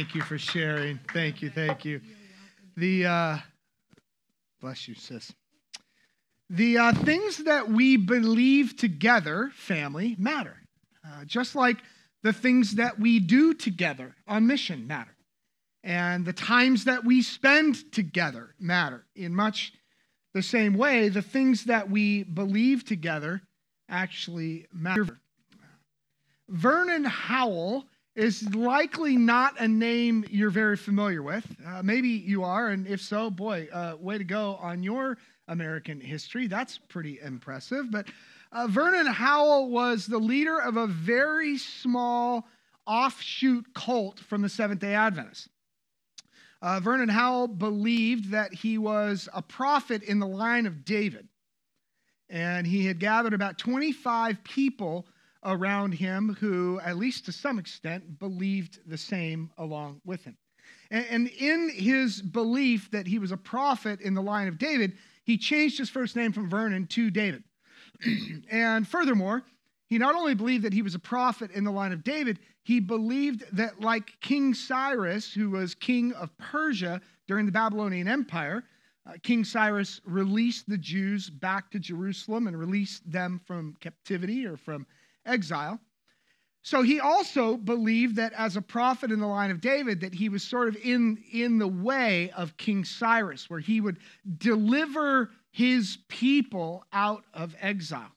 Thank you for sharing. Thank you. Thank you. Bless you, sis. The things that we believe together, family, matter. Just like the things that we do together on mission matter. And the times that we spend together matter. In much the same way, the things that we believe together actually matter. Vernon Howell is likely not a name you're very familiar with. Maybe you are, and if so, boy, way to go on your American history. That's pretty impressive. But Vernon Howell was the leader of a very small offshoot cult from the Seventh-day Adventists. Vernon Howell believed that he was a prophet in the line of David, and he had gathered about 25 people around him who, at least to some extent, believed the same along with him. And in his belief that he was a prophet in the line of David, he changed his first name from Vernon to David. And furthermore, he not only believed that he was a prophet in the line of David, he believed that like King Cyrus, who was king of Persia during the Babylonian Empire, King Cyrus released the Jews back to Jerusalem and released them from captivity or from exile. So he also believed that as a prophet in the line of David, that he was sort of in the way of King Cyrus, where he would deliver his people out of exile.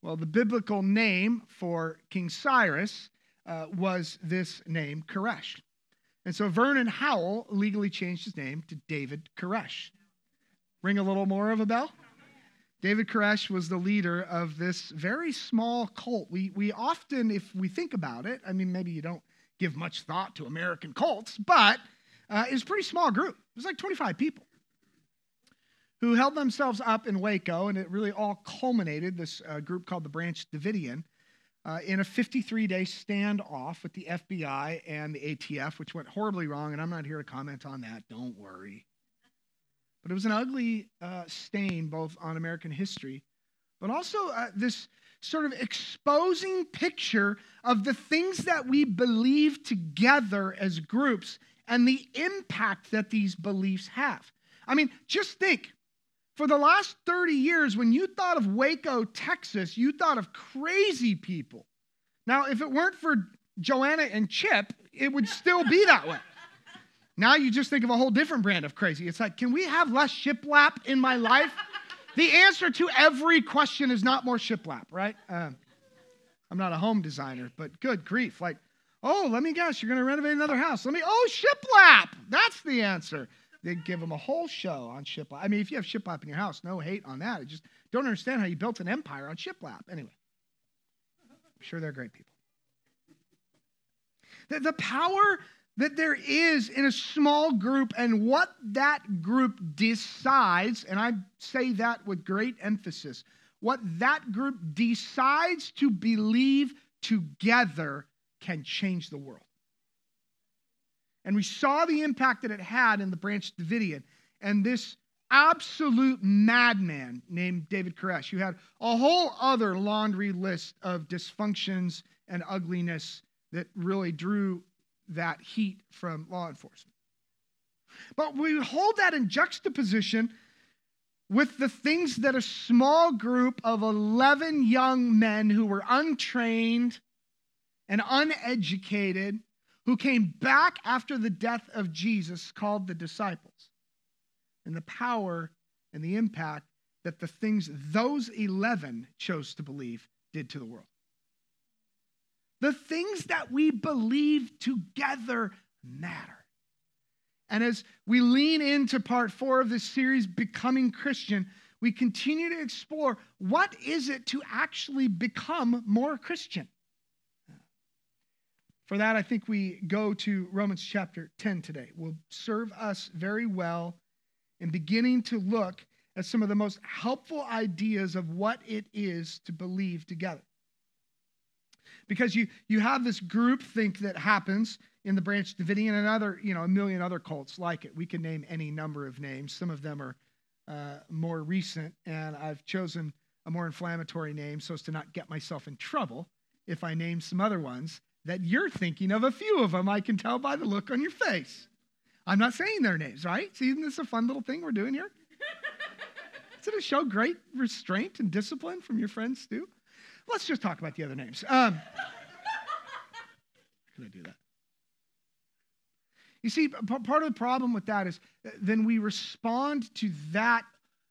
Well, the biblical name for King Cyrus was this name, Koresh. And so Vernon Howell legally changed his name to David Koresh. Ring a little more of a bell? David Koresh was the leader of this very small cult. We often, if we think about it, I mean, maybe you don't give much thought to American cults, but it was a pretty small group. It was like 25 people who held themselves up in Waco, and it really all culminated, this group called the Branch Davidian, in a 53-day standoff with the FBI and the ATF, which went horribly wrong, and I'm not here to comment on that. Don't worry. But it was an ugly stain both on American history, but also this sort of exposing picture of the things that we believe together as groups and the impact that these beliefs have. I mean, just think. For the last 30 years, when you thought of Waco, Texas, you thought of crazy people. Now, if it weren't for Joanna and Chip, it would still be that way. Now you just think of a whole different brand of crazy. It's like, can we have less shiplap in my life? The answer to every question is not more shiplap, right? I'm not a home designer, but good grief. Like, oh, let me guess, you're going to renovate another house. Shiplap. That's the answer. They give them a whole show on shiplap. I mean, if you have shiplap in your house, no hate on that. I just don't understand how you built an empire on shiplap. Anyway, I'm sure they're great people. The power that there is in a small group and what that group decides, and I say that with great emphasis, what that group decides to believe together can change the world. And we saw the impact that it had in the Branch Davidian and this absolute madman named David Koresh, who had a whole other laundry list of dysfunctions and ugliness that really drew that heat from law enforcement. But we hold that in juxtaposition with the things that a small group of 11 young men who were untrained and uneducated, who came back after the death of Jesus, called the disciples, and the power and the impact that the things those 11 chose to believe did to the world. The things that we believe together matter. And as we lean into part 4 of this series, Becoming Christian, we continue to explore what is it to actually become more Christian. For that, I think we go to Romans chapter 10 today. Will serve us very well in beginning to look at some of the most helpful ideas of what it is to believe together. Because you have this groupthink that happens in the Branch Davidian and other, a million other cults like it. We can name any number of names. Some of them are more recent, and I've chosen a more inflammatory name so as to not get myself in trouble if I name some other ones that you're thinking of a few of them. I can tell by the look on your face. I'm not saying their names, right? See, isn't this a fun little thing we're doing here? Doesn't it show great restraint and discipline from your friends too? Let's just talk about the other names. Can I do that? You see, part of the problem with that is then we respond to that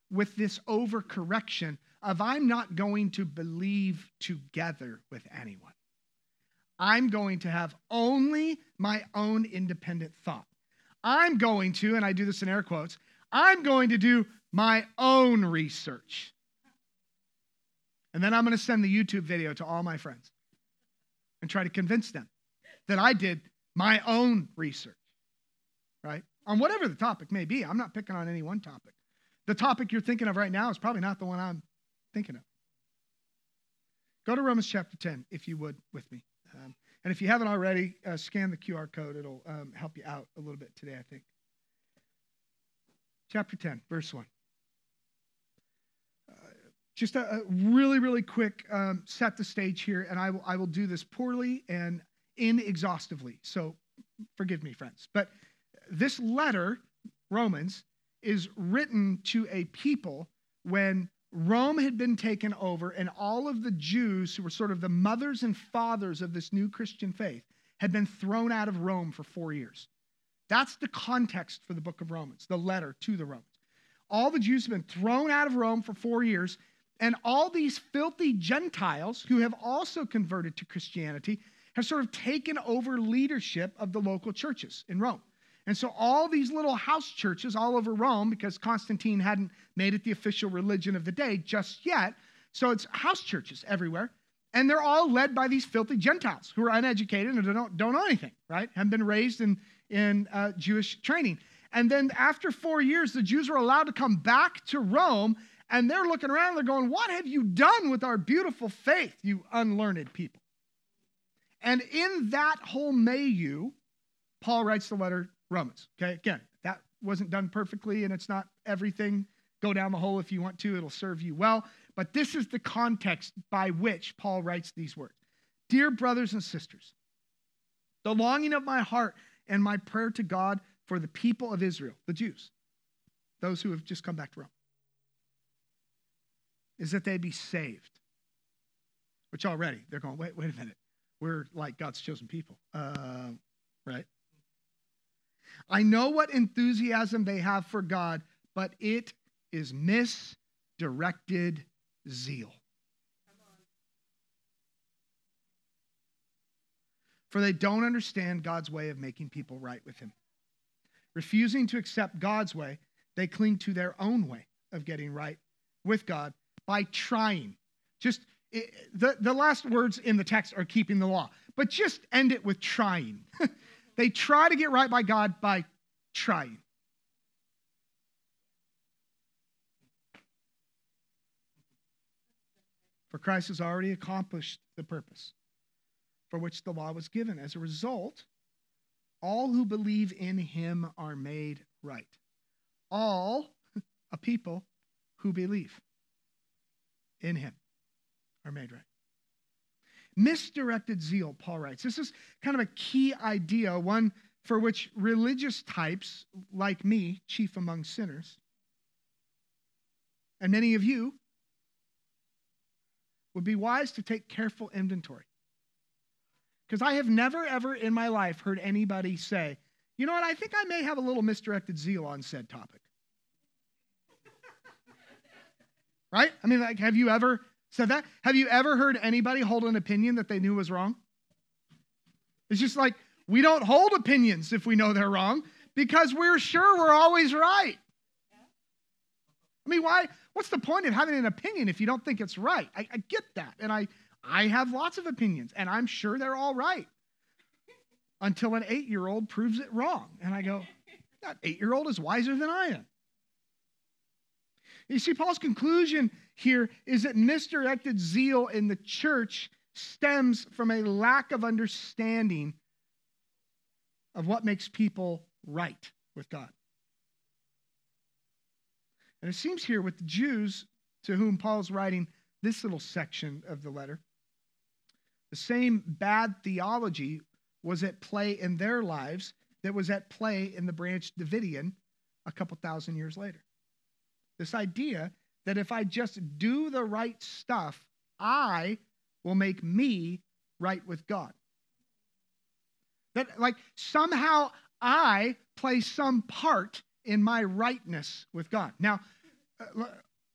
with this overcorrection of I'm not going to believe together with anyone. I'm going to have only my own independent thought. I'm going to, and I do this in air quotes, I'm going to do my own research. And then I'm going to send the YouTube video to all my friends and try to convince them that I did my own research, right? On whatever the topic may be. I'm not picking on any one topic. The topic you're thinking of right now is probably not the one I'm thinking of. Go to Romans chapter 10, if you would, with me. And if you haven't already, scan the QR code. It'll help you out a little bit today, I think. Chapter 10, verse 1. Just a really, really quick set the stage here, and I will do this poorly and inexhaustively, so forgive me, friends. But this letter, Romans, is written to a people when Rome had been taken over, and all of the Jews who were sort of the mothers and fathers of this new Christian faith had been thrown out of Rome for 4 years. That's the context for the book of Romans, the letter to the Romans. All the Jews have been thrown out of Rome for 4 years, and all these filthy Gentiles who have also converted to Christianity have sort of taken over leadership of the local churches in Rome. And so all these little house churches all over Rome, because Constantine hadn't made it the official religion of the day just yet, so it's house churches everywhere, and they're all led by these filthy Gentiles who are uneducated and don't know anything, right? Haven't been raised in Jewish training. And then after 4 years, the Jews were allowed to come back to Rome, and they're looking around, they're going, what have you done with our beautiful faith, you unlearned people? And in that whole milieu, Paul writes the letter Romans, okay? Again, that wasn't done perfectly, and it's not everything. Go down the hole if you want to. It'll serve you well. But this is the context by which Paul writes these words. Dear brothers and sisters, the longing of my heart and my prayer to God for the people of Israel, the Jews, those who have just come back to Rome, is that they be saved, which already they're going, wait a minute. We're like God's chosen people, right? I know what enthusiasm they have for God, but it is misdirected zeal. For they don't understand God's way of making people right with him. Refusing to accept God's way, they cling to their own way of getting right with God by trying. Just the last words in the text are keeping the law, but just end it with trying. They try to get right by God by trying. For Christ has already accomplished the purpose for which the law was given. As a result, all who believe in him are made right. All a people who believe in him are made right. Misdirected zeal, Paul writes. This is kind of a key idea, one for which religious types like me, chief among sinners, and many of you, would be wise to take careful inventory. Because I have never, ever in my life heard anybody say, you know what, I think I may have a little misdirected zeal on said topic. Right? I mean, like, have you ever said that? Have you ever heard anybody hold an opinion that they knew was wrong? It's just like, we don't hold opinions if we know they're wrong because we're sure we're always right. I mean, why? What's the point of having an opinion if you don't think it's right? I get that. And I have lots of opinions, and I'm sure they're all right until an 8-year-old proves it wrong. And I go, that 8-year-old is wiser than I am. You see, Paul's conclusion here is that misdirected zeal in the church stems from a lack of understanding of what makes people right with God. And it seems here with the Jews to whom Paul's writing this little section of the letter, The same bad theology was at play in their lives that was at play in the Branch Davidian a couple thousand years later. This idea that if I just do the right stuff, I will make me right with God. That like somehow I play some part in my rightness with God. Now,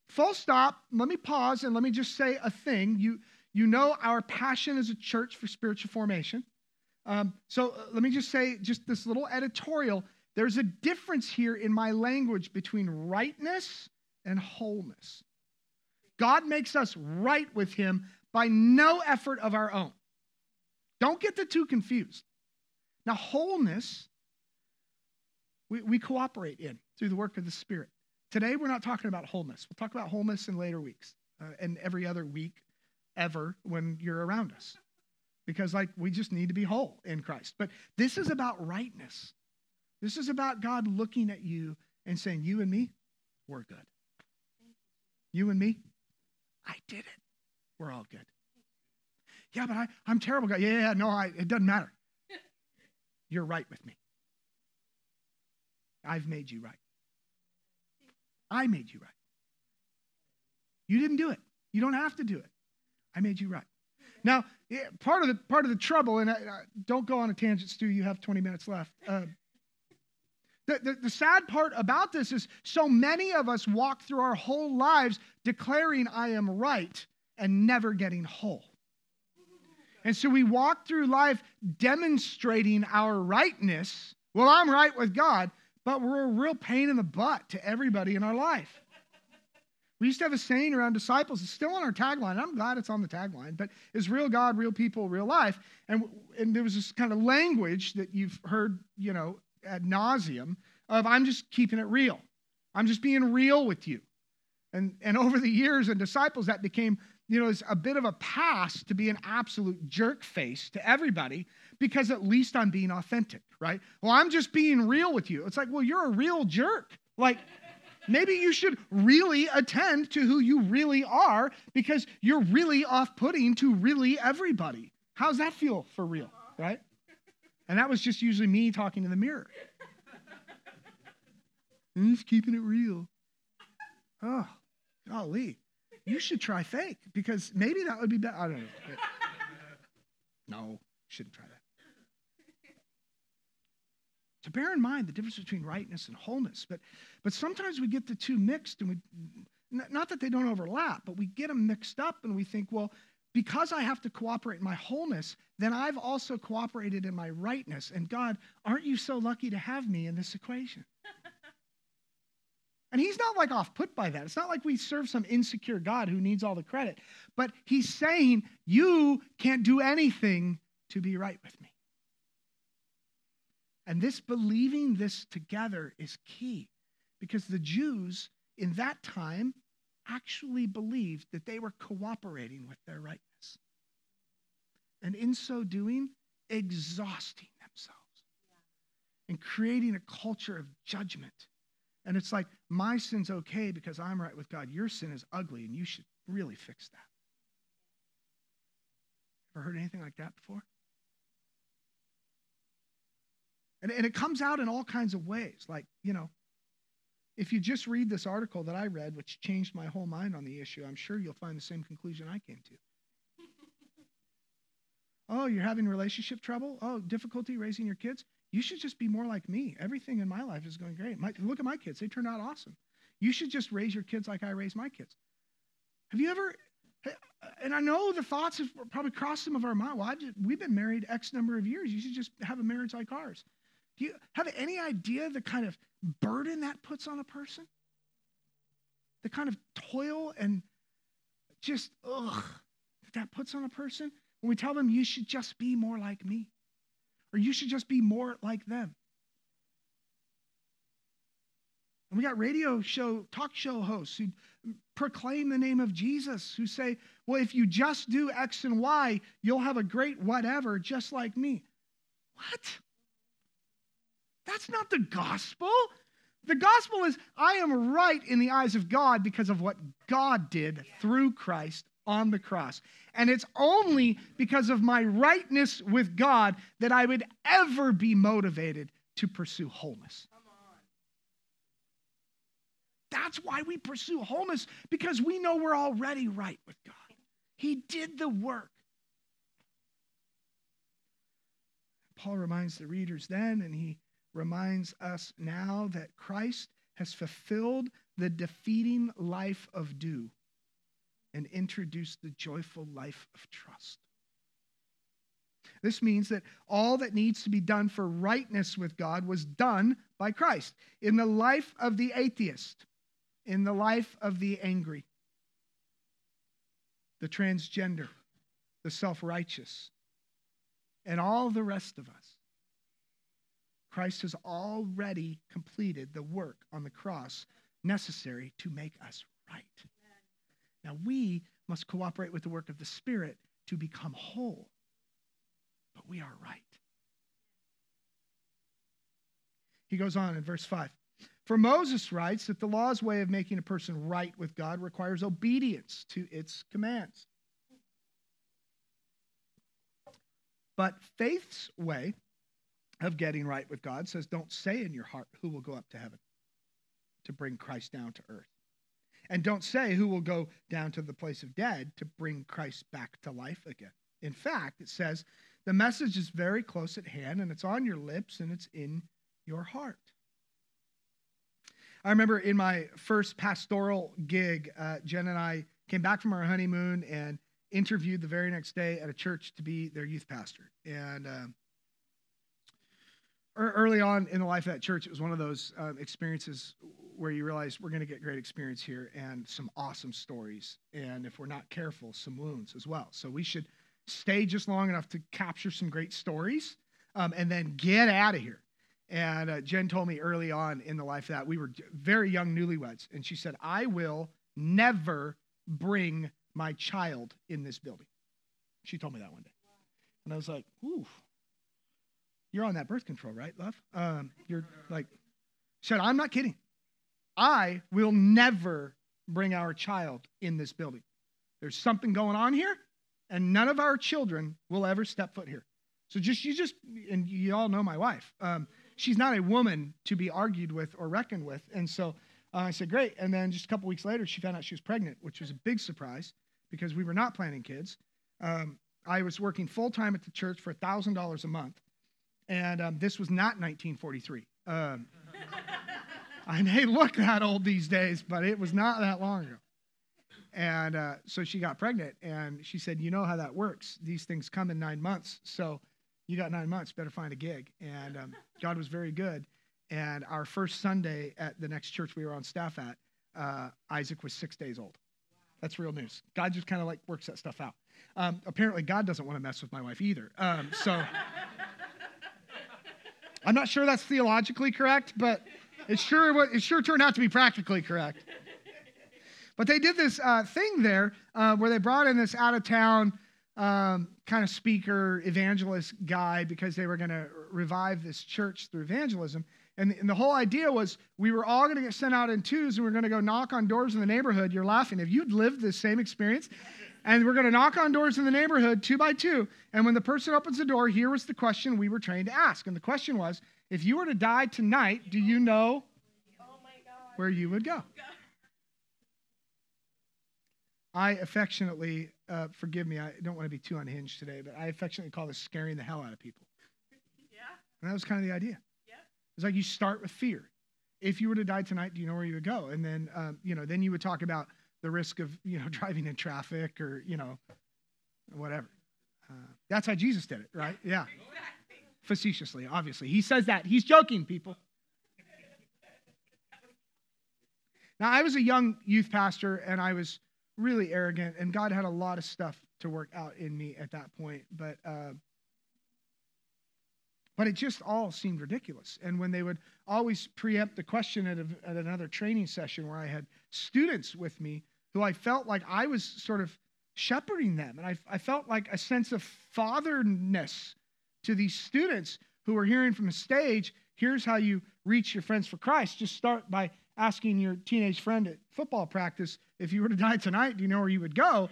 full stop, let me pause and let me just say a thing. You know our passion as a church for spiritual formation. So let me just say just this little editorial. There's a difference here in my language between rightness and wholeness. God makes us right with him by no effort of our own. Don't get the two confused. Now, wholeness, we cooperate in through the work of the Spirit. Today, we're not talking about wholeness. We'll talk about wholeness in later weeks and every other week ever when you're around us. Because, like, we just need to be whole in Christ. But this is about rightness. This is about God looking at you and saying, you and me, we're good. You and me, I did it. We're all good. Yeah, but I'm terrible, God. It doesn't matter. You're right with me. I've made you right. I made you right. You didn't do it. You don't have to do it. I made you right. Now, part of the trouble, and I don't go on a tangent, Stu, you have 20 minutes left. The sad part about this is so many of us walk through our whole lives declaring I am right and never getting whole. And so we walk through life demonstrating our rightness. Well, I'm right with God, but we're a real pain in the butt to everybody in our life. We used to have a saying around disciples. It's still on our tagline. I'm glad it's on the tagline, but it's real God, real people, real life. And there was this kind of language that you've heard, ad nauseum of I'm just keeping it real. I'm just being real with you. And over the years and disciples, that became, it's a bit of a pass to be an absolute jerk face to everybody because at least I'm being authentic, right? Well, I'm just being real with you. It's like, well, you're a real jerk. Like, maybe you should really attend to who you really are because you're really off-putting to really everybody. How's that feel for real, right? And that was just usually me talking to the mirror. And he's keeping it real. Oh, golly. You should try fake because maybe that would be better. I don't know. No, shouldn't try that. So bear in mind the difference between rightness and wholeness. But sometimes we get the two mixed, and not that they don't overlap, but we get them mixed up and we think, well, because I have to cooperate in my wholeness, then I've also cooperated in my rightness. And God, aren't you so lucky to have me in this equation? And he's not like off-put by that. It's not like we serve some insecure God who needs all the credit. But he's saying, you can't do anything to be right with me. And this believing this together is key because the Jews in that time actually believed that they were cooperating with their rightness. And in so doing, exhausting themselves and creating a culture of judgment. And it's like, my sin's okay because I'm right with God. Your sin is ugly and you should really fix that. Ever heard anything like that before? And it comes out in all kinds of ways. Like, if you just read this article that I read, which changed my whole mind on the issue, I'm sure you'll find the same conclusion I came to. Oh, you're having relationship trouble? Oh, difficulty raising your kids? You should just be more like me. Everything in my life is going great. Look at my kids. They turned out awesome. You should just raise your kids like I raised my kids. Have you ever, and I know the thoughts have probably crossed some of our mind. Well, we've been married X number of years. You should just have a marriage like ours. Do you have any idea the kind of burden that puts on a person? The kind of toil and just, that puts on a person? When we tell them, you should just be more like me. Or you should just be more like them. And we got talk show hosts who proclaim the name of Jesus, who say, well, if you just do X and Y, you'll have a great whatever just like me. What? That's not the gospel. The gospel is, I am right in the eyes of God because of what God did through Christ on the cross. And it's only because of my rightness with God that I would ever be motivated to pursue wholeness. That's why we pursue wholeness, because we know we're already right with God. He did the work. Paul reminds the readers then, and he reminds us now, that Christ has fulfilled the defeating life of due and introduced the joyful life of trust. This means that all that needs to be done for rightness with God was done by Christ in the life of the atheist, in the life of the angry, the transgender, the self-righteous, and all the rest of us. Christ has already completed the work on the cross necessary to make us right. Now we must cooperate with the work of the Spirit to become whole, but we are right. He goes on in verse 5. For Moses writes that the law's way of making a person right with God requires obedience to its commands. But faith's way of getting right with God says, don't say in your heart who will go up to heaven to bring Christ down to earth. And don't say who will go down to the place of dead to bring Christ back to life again. In fact, it says, the message is very close at hand, and it's on your lips, and it's in your heart. I remember in my first pastoral gig, Jen and I came back from our honeymoon and interviewed the very next day at a church to be their youth pastor. And early on in the life of that church, it was one of those experiences where you realize we're going to get great experience here and some awesome stories. And if we're not careful, some wounds as well. So we should stay just long enough to capture some great stories and then get out of here. And Jen told me early on in the life that we were very young newlyweds. And she said, I will never bring my child in this building. She told me that one day. And I was like, ooh, you're on that birth control, right, love? You're like, she said, I'm not kidding. I will never bring our child in this building. There's something going on here, and none of our children will ever step foot here. So and you all know my wife. She's not a woman to be argued with or reckoned with. And so I said, great. And then just a couple weeks later, she found out she was pregnant, which was a big surprise because we were not planning kids. I was working full-time at the church for $1,000 a month. And this was not 1943. I may look that old these days, but it was not that long ago. And so she got pregnant, and she said, you know how that works. These things come in 9 months, so you got 9 months, better find a gig. And God was very good. And our first Sunday at the next church we were on staff at, Isaac was 6 days old. That's real news. God just kind of like works that stuff out. Apparently, God doesn't want to mess with my wife either. So I'm not sure that's theologically correct, but it sure turned out to be practically correct. But they did this thing there where they brought in this out-of-town kind of speaker, evangelist guy, because they were going to revive this church through evangelism. And the whole idea was we were all going to get sent out in twos, and we're going to go knock on doors in the neighborhood. You're laughing. If you'd lived this same experience, and we're going to knock on doors in the neighborhood 2 by 2. And when the person opens the door, here was the question we were trained to ask. And the question was, if you were to die tonight, do you know where you would go? I affectionately, forgive me, I don't want to be too unhinged today, but I affectionately call this scaring the hell out of people. Yeah. And that was kind of the idea. Yeah. It's like you start with fear. If you were to die tonight, do you know where you would go? And then, then you would talk about the risk of, driving in traffic or, whatever. That's how Jesus did it, right? Yeah. Exactly. Facetiously, obviously. He says that. He's joking, people. Now, I was a young youth pastor, and I was really arrogant, and God had a lot of stuff to work out in me at that point, but it just all seemed ridiculous. And when they would always preempt the question at another training session where I had students with me who I felt like I was sort of shepherding them, and I felt like a sense of fatherness to these students who were hearing from a stage, here's how you reach your friends for Christ. Just start by asking your teenage friend at football practice, if you were to die tonight, do you know where you would go?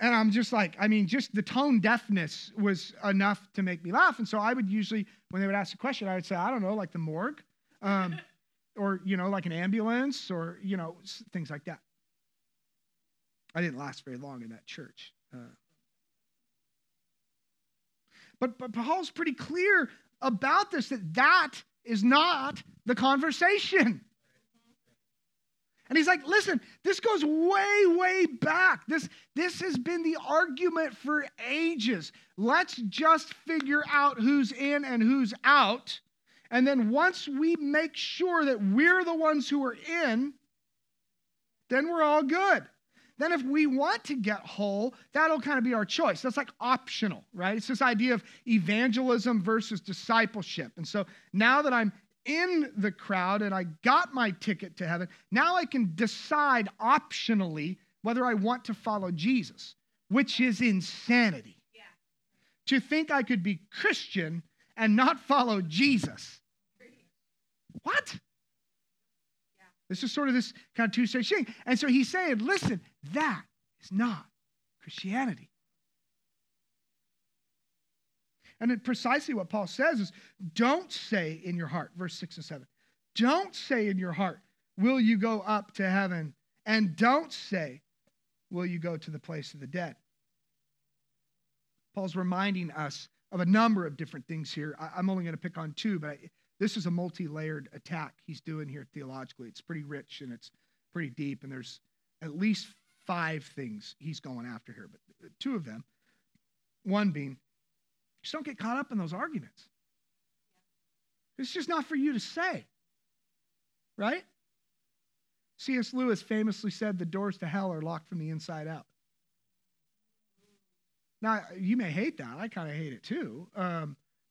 And I'm just like, I mean, just the tone deafness was enough to make me laugh. And so I would usually, when they would ask a question, I would say, I don't know, like the morgue, or, you know, like an ambulance, or, you know, things like that. I didn't last very long in that church. But Paul's pretty clear about this, that is not the conversation. And he's like, listen, this goes way, way back. This has been the argument for ages. Let's just figure out who's in and who's out. And then once we make sure that we're the ones who are in, then we're all good. Then if we want to get whole, that'll kind of be our choice. That's like optional, right? It's this idea of evangelism versus discipleship. And so now that I'm in the crowd and I got my ticket to heaven, now I can decide optionally whether I want to follow Jesus, which is insanity. Yeah. To think I could be Christian and not follow Jesus. What? This is sort of this kind of two-stage thing. And so he's saying, listen, that is not Christianity. And then precisely what Paul says is, don't say in your heart, verse 6 and 7, don't say in your heart, will you go up to heaven? And don't say, will you go to the place of the dead? Paul's reminding us of a number of different things here. I'm only going to pick on two, but this is a multi-layered attack he's doing here theologically. It's pretty rich and it's pretty deep, and there's at least five things he's going after here, but two of them, one being, just don't get caught up in those arguments. It's just not for you to say, right? C.S. Lewis famously said, the doors to hell are locked from the inside out. Now, you may hate that. I kind of hate it too,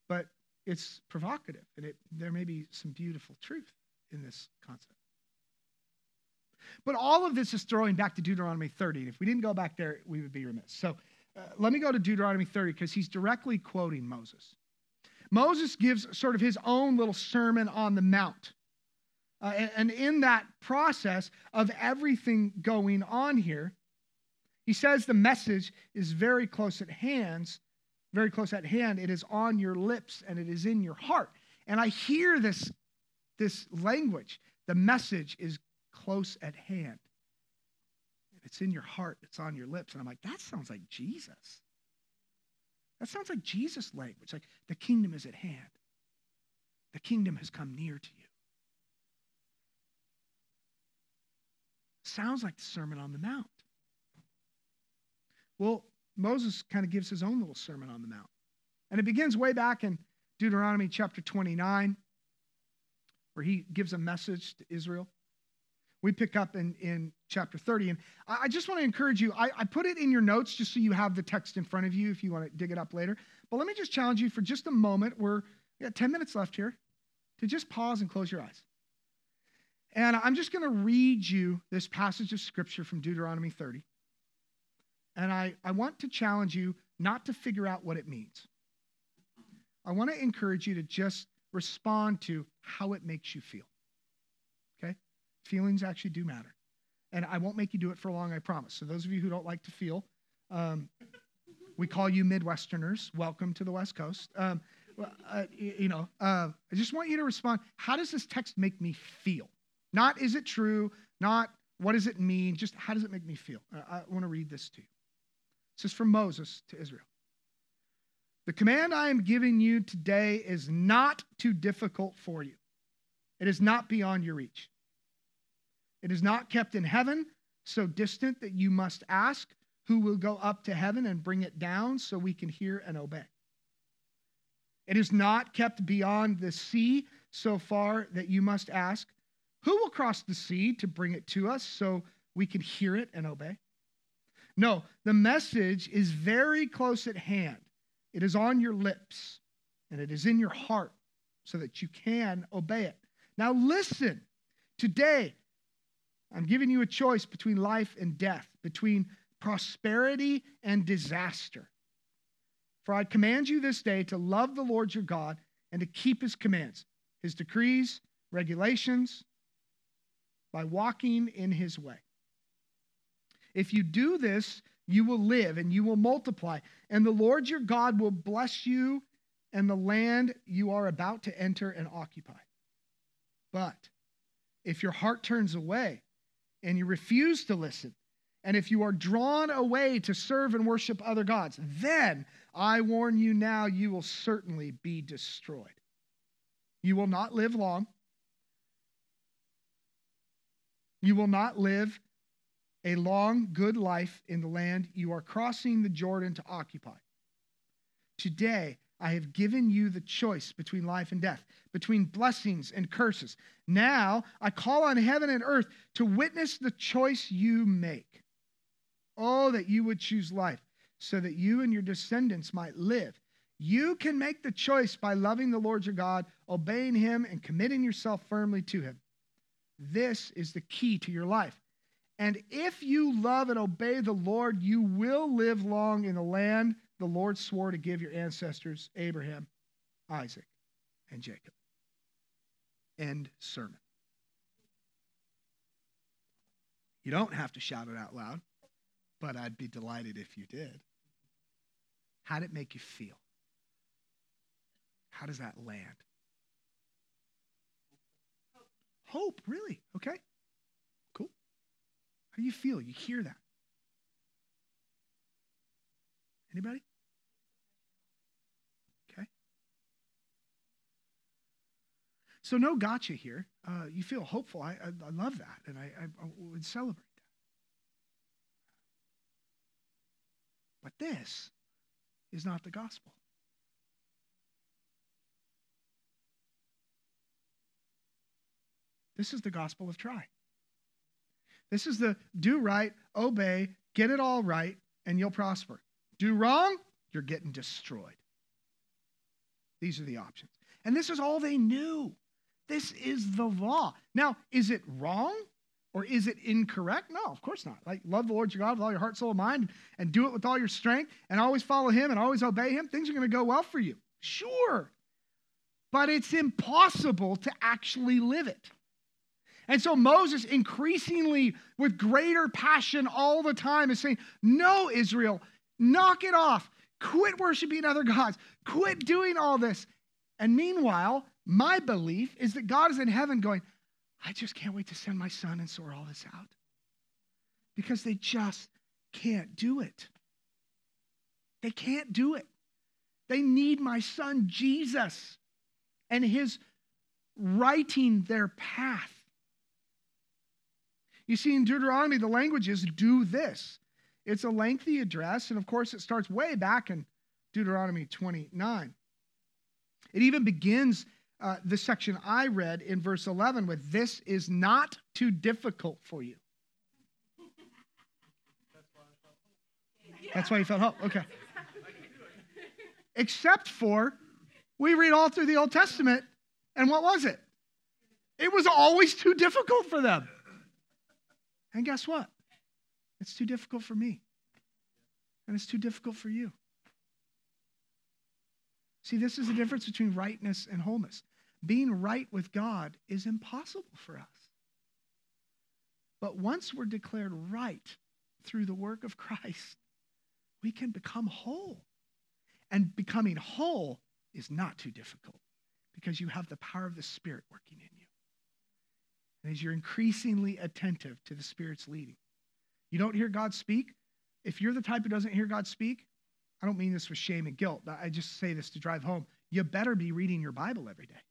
but it's provocative, and there may be some beautiful truth in this concept. But all of this is throwing back to Deuteronomy 30, and if we didn't go back there, we would be remiss. So let me go to Deuteronomy 30, because he's directly quoting Moses. Moses gives sort of his own little sermon on the mount. And in that process of everything going on here, he says the message is very close at hand. Very close at hand, it is on your lips and it is in your heart. And I hear this language. The message is close at hand. It's in your heart. It's on your lips. And I'm like, that sounds like Jesus. That sounds like Jesus language. Like, the kingdom is at hand. The kingdom has come near to you. Sounds like the Sermon on the Mount. Well, Moses kind of gives his own little Sermon on the Mount. And it begins way back in Deuteronomy chapter 29, where he gives a message to Israel. We pick up in chapter 30. And I just want to encourage you, I put it in your notes just so you have the text in front of you if you want to dig it up later. But let me just challenge you for just a moment. We got 10 minutes left here to just pause and close your eyes. And I'm just going to read you this passage of Scripture from Deuteronomy 30. And I want to challenge you not to figure out what it means. I want to encourage you to just respond to how it makes you feel. Okay? Feelings actually do matter. And I won't make you do it for long, I promise. So those of you who don't like to feel, we call you Midwesterners. Welcome to the West Coast. I just want you to respond, how does this text make me feel? Not is it true, not what does it mean, just how does it make me feel? I want to read this to you. This is from Moses to Israel. The command I am giving you today is not too difficult for you. It is not beyond your reach. It is not kept in heaven, so distant that you must ask, who will go up to heaven and bring it down so we can hear and obey? It is not kept beyond the sea, so far that you must ask, who will cross the sea to bring it to us so we can hear it and obey? No, the message is very close at hand. It is on your lips, and it is in your heart so that you can obey it. Now listen, today I'm giving you a choice between life and death, between prosperity and disaster. For I command you this day to love the Lord your God and to keep his commands, his decrees, regulations, by walking in his way. If you do this, You will live and you will multiply, and the Lord your God will bless you and the land you are about to enter and occupy. But if your heart turns away and you refuse to listen, and if you are drawn away to serve and worship other gods, then I warn you now, you will certainly be destroyed. You will not live long. You will not live a long, good life in the land you are crossing the Jordan to occupy. Today, I have given you the choice between life and death, between blessings and curses. Now, I call on heaven and earth to witness the choice you make. Oh, that you would choose life so that you and your descendants might live. You can make the choice by loving the Lord your God, obeying him, and committing yourself firmly to him. This is the key to your life. And if you love and obey the Lord, you will live long in the land the Lord swore to give your ancestors, Abraham, Isaac, and Jacob. End sermon. You don't have to shout it out loud, but I'd be delighted if you did. How'd it make you feel? How does that land? Hope, really? Okay. Cool. How do you feel? You hear that? Anybody? Okay. So no gotcha here. You feel hopeful. I love that, and I would celebrate that. But this is not the gospel. This is the gospel of try. This is the do right, obey, get it all right, and you'll prosper. Do wrong, you're getting destroyed. These are the options. And this is all they knew. This is the law. Now, is it wrong or is it incorrect? No, of course not. Like, love the Lord your God with all your heart, soul, and mind, and do it with all your strength, and always follow him and always obey him. Things are going to go well for you. Sure. But it's impossible to actually live it. And so Moses increasingly, with greater passion all the time, is saying, no, Israel, knock it off. Quit worshiping other gods. Quit doing all this. And meanwhile, my belief is that God is in heaven going, I just can't wait to send my son and sort all this out. Because they just can't do it. They can't do it. They need my son, Jesus, and his writing their path. You see, in Deuteronomy, the language is do this. It's a lengthy address, and of course it starts way back in Deuteronomy 29. It even begins the section I read in verse 11 with, this is not too difficult for you. That's why you felt hope. Okay. Except for, we read all through the Old Testament, and what was it? It was always too difficult for them. And guess what? It's too difficult for me. And it's too difficult for you. See, this is the difference between rightness and wholeness. Being right with God is impossible for us. But once we're declared right through the work of Christ, we can become whole. And becoming whole is not too difficult because you have the power of the Spirit working in you. And as you're increasingly attentive to the Spirit's leading, you don't hear God speak. If you're the type who doesn't hear God speak, I don't mean this with shame and guilt. I just say this to drive home. You better be reading your Bible every day.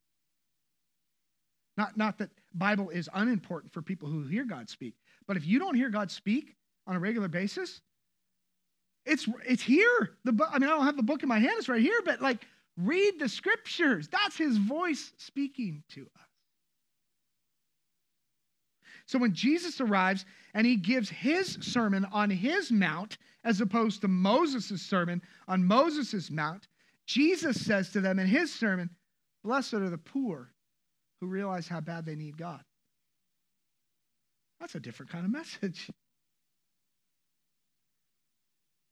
Not that Bible is unimportant for people who hear God speak, but if you don't hear God speak on a regular basis, it's here. I don't have the book in my hand. It's right here, but like, read the scriptures. That's his voice speaking to us. So when Jesus arrives and he gives his sermon on his mount, as opposed to Moses' sermon on Moses' mount, Jesus says to them in his sermon, blessed are the poor who realize how bad they need God. That's a different kind of message.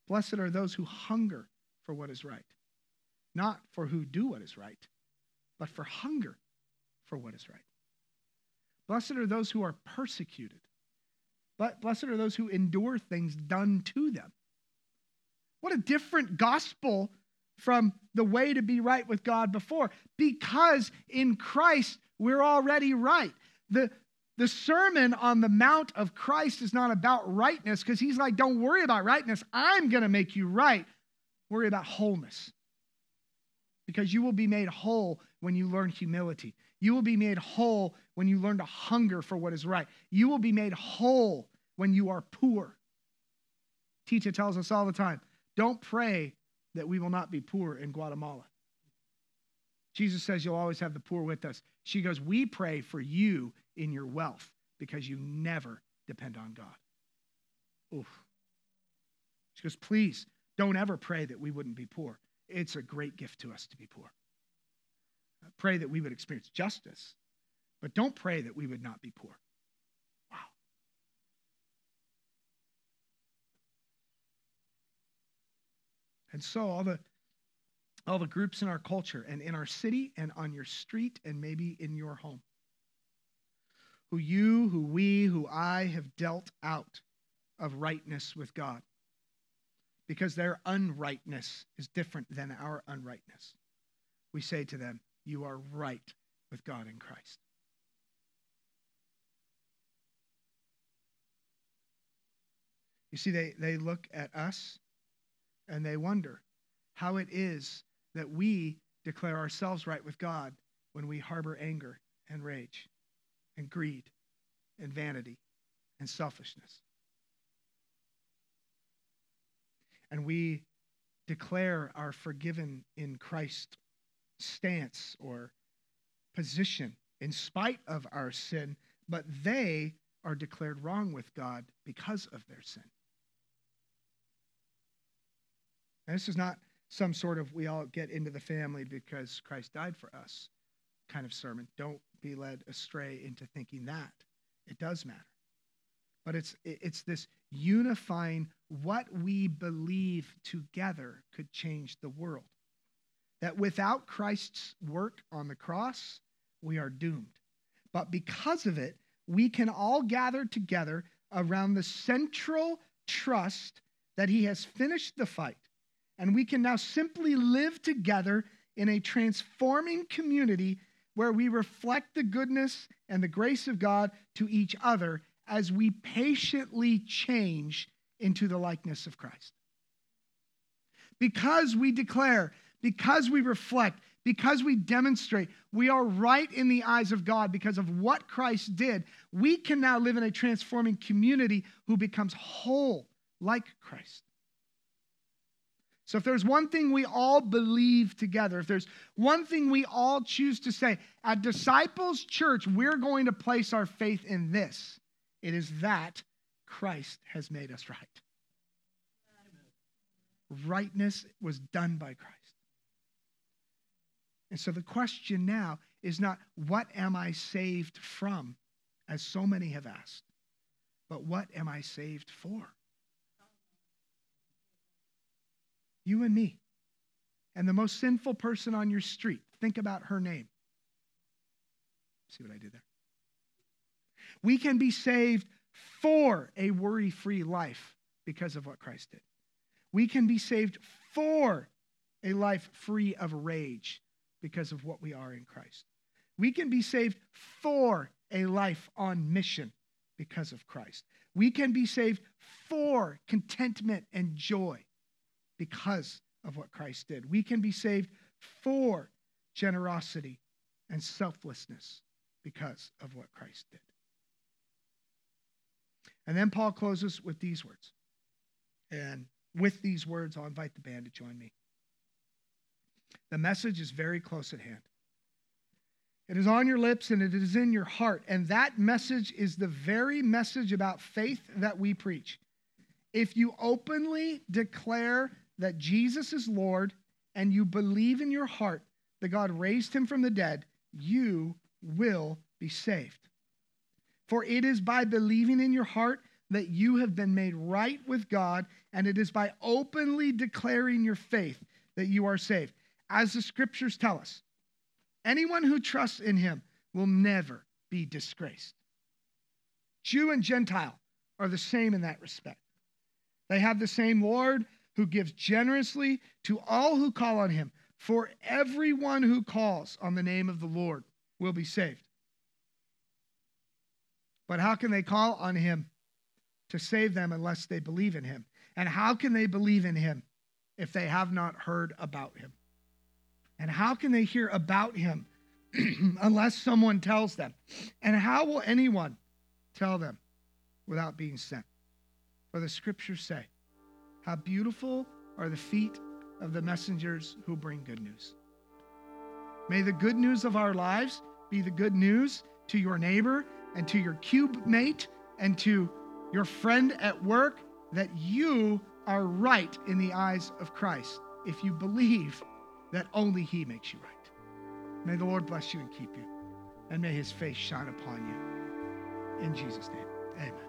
Blessed are those who hunger for what is right, not for who do what is right, but for hunger for what is right. Blessed are those who are persecuted. Blessed are those who endure things done to them. What a different gospel from the way to be right with God before, because in Christ, we're already right. The Sermon on the Mount of Christ is not about rightness, because he's like, don't worry about rightness. I'm going to make you right. Worry about wholeness, because you will be made whole when you learn humility. You will be made whole when you learn to hunger for what is right. You will be made whole when you are poor. Tita tells us all the time, don't pray that we will not be poor in Guatemala. Jesus says you'll always have the poor with us. She goes, we pray for you in your wealth because you never depend on God. Oof. She goes, please don't ever pray that we wouldn't be poor. It's a great gift to us to be poor. Pray that we would experience justice, but don't pray that we would not be poor. Wow. And so all the groups in our culture and in our city and on your street and maybe in your home, who I have dealt out of rightness with God, because their unrightness is different than our unrightness. We say to them, you are right with God in Christ. You see, they look at us and they wonder how it is that we declare ourselves right with God when we harbor anger and rage and greed and vanity and selfishness. And we declare our forgiven in Christ stance or position in spite of our sin, but they are declared wrong with God because of their sin. Now, this is not some sort of we all get into the family because Christ died for us kind of sermon. Don't be led astray into thinking that. It does matter. But it's this unifying what we believe together could change the world. That without Christ's work on the cross, we are doomed. But because of it, we can all gather together around the central trust that he has finished the fight. And we can now simply live together in a transforming community where we reflect the goodness and the grace of God to each other as we patiently change into the likeness of Christ. Because we declare, because we reflect, because we demonstrate, we are right in the eyes of God because of what Christ did, we can now live in a transforming community who becomes whole like Christ. So if there's one thing we all believe together, if there's one thing we all choose to say, at Disciples Church, we're going to place our faith in this. It is that Christ has made us right. Rightness was done by Christ. And so the question now is not, what am I saved from, as so many have asked, but what am I saved for? You and me, and the most sinful person on your street. Think about her name. See what I did there? We can be saved for a worry-free life because of what Christ did. We can be saved for a life free of rage because of what we are in Christ. We can be saved for a life on mission because of Christ. We can be saved for contentment and joy because of what Christ did. We can be saved for generosity and selflessness because of what Christ did. And then Paul closes with these words. And with these words, I'll invite the band to join me. The message is very close at hand. It is on your lips and it is in your heart. And that message is the very message about faith that we preach. If you openly declare that Jesus is Lord, and you believe in your heart that God raised him from the dead, you will be saved. For it is by believing in your heart that you have been made right with God, and it is by openly declaring your faith that you are saved. As the scriptures tell us, anyone who trusts in him will never be disgraced. Jew and Gentile are the same in that respect. They have the same Lord who gives generously to all who call on him. For everyone who calls on the name of the Lord will be saved. But how can they call on him to save them unless they believe in him? And how can they believe in him if they have not heard about him? And how can they hear about him unless someone tells them? And how will anyone tell them without being sent? For the scriptures say, how beautiful are the feet of the messengers who bring good news. May the good news of our lives be the good news to your neighbor and to your cube mate and to your friend at work that you are right in the eyes of Christ if you believe that only he makes you right. May the Lord bless you and keep you, and may his face shine upon you. In Jesus' name, amen.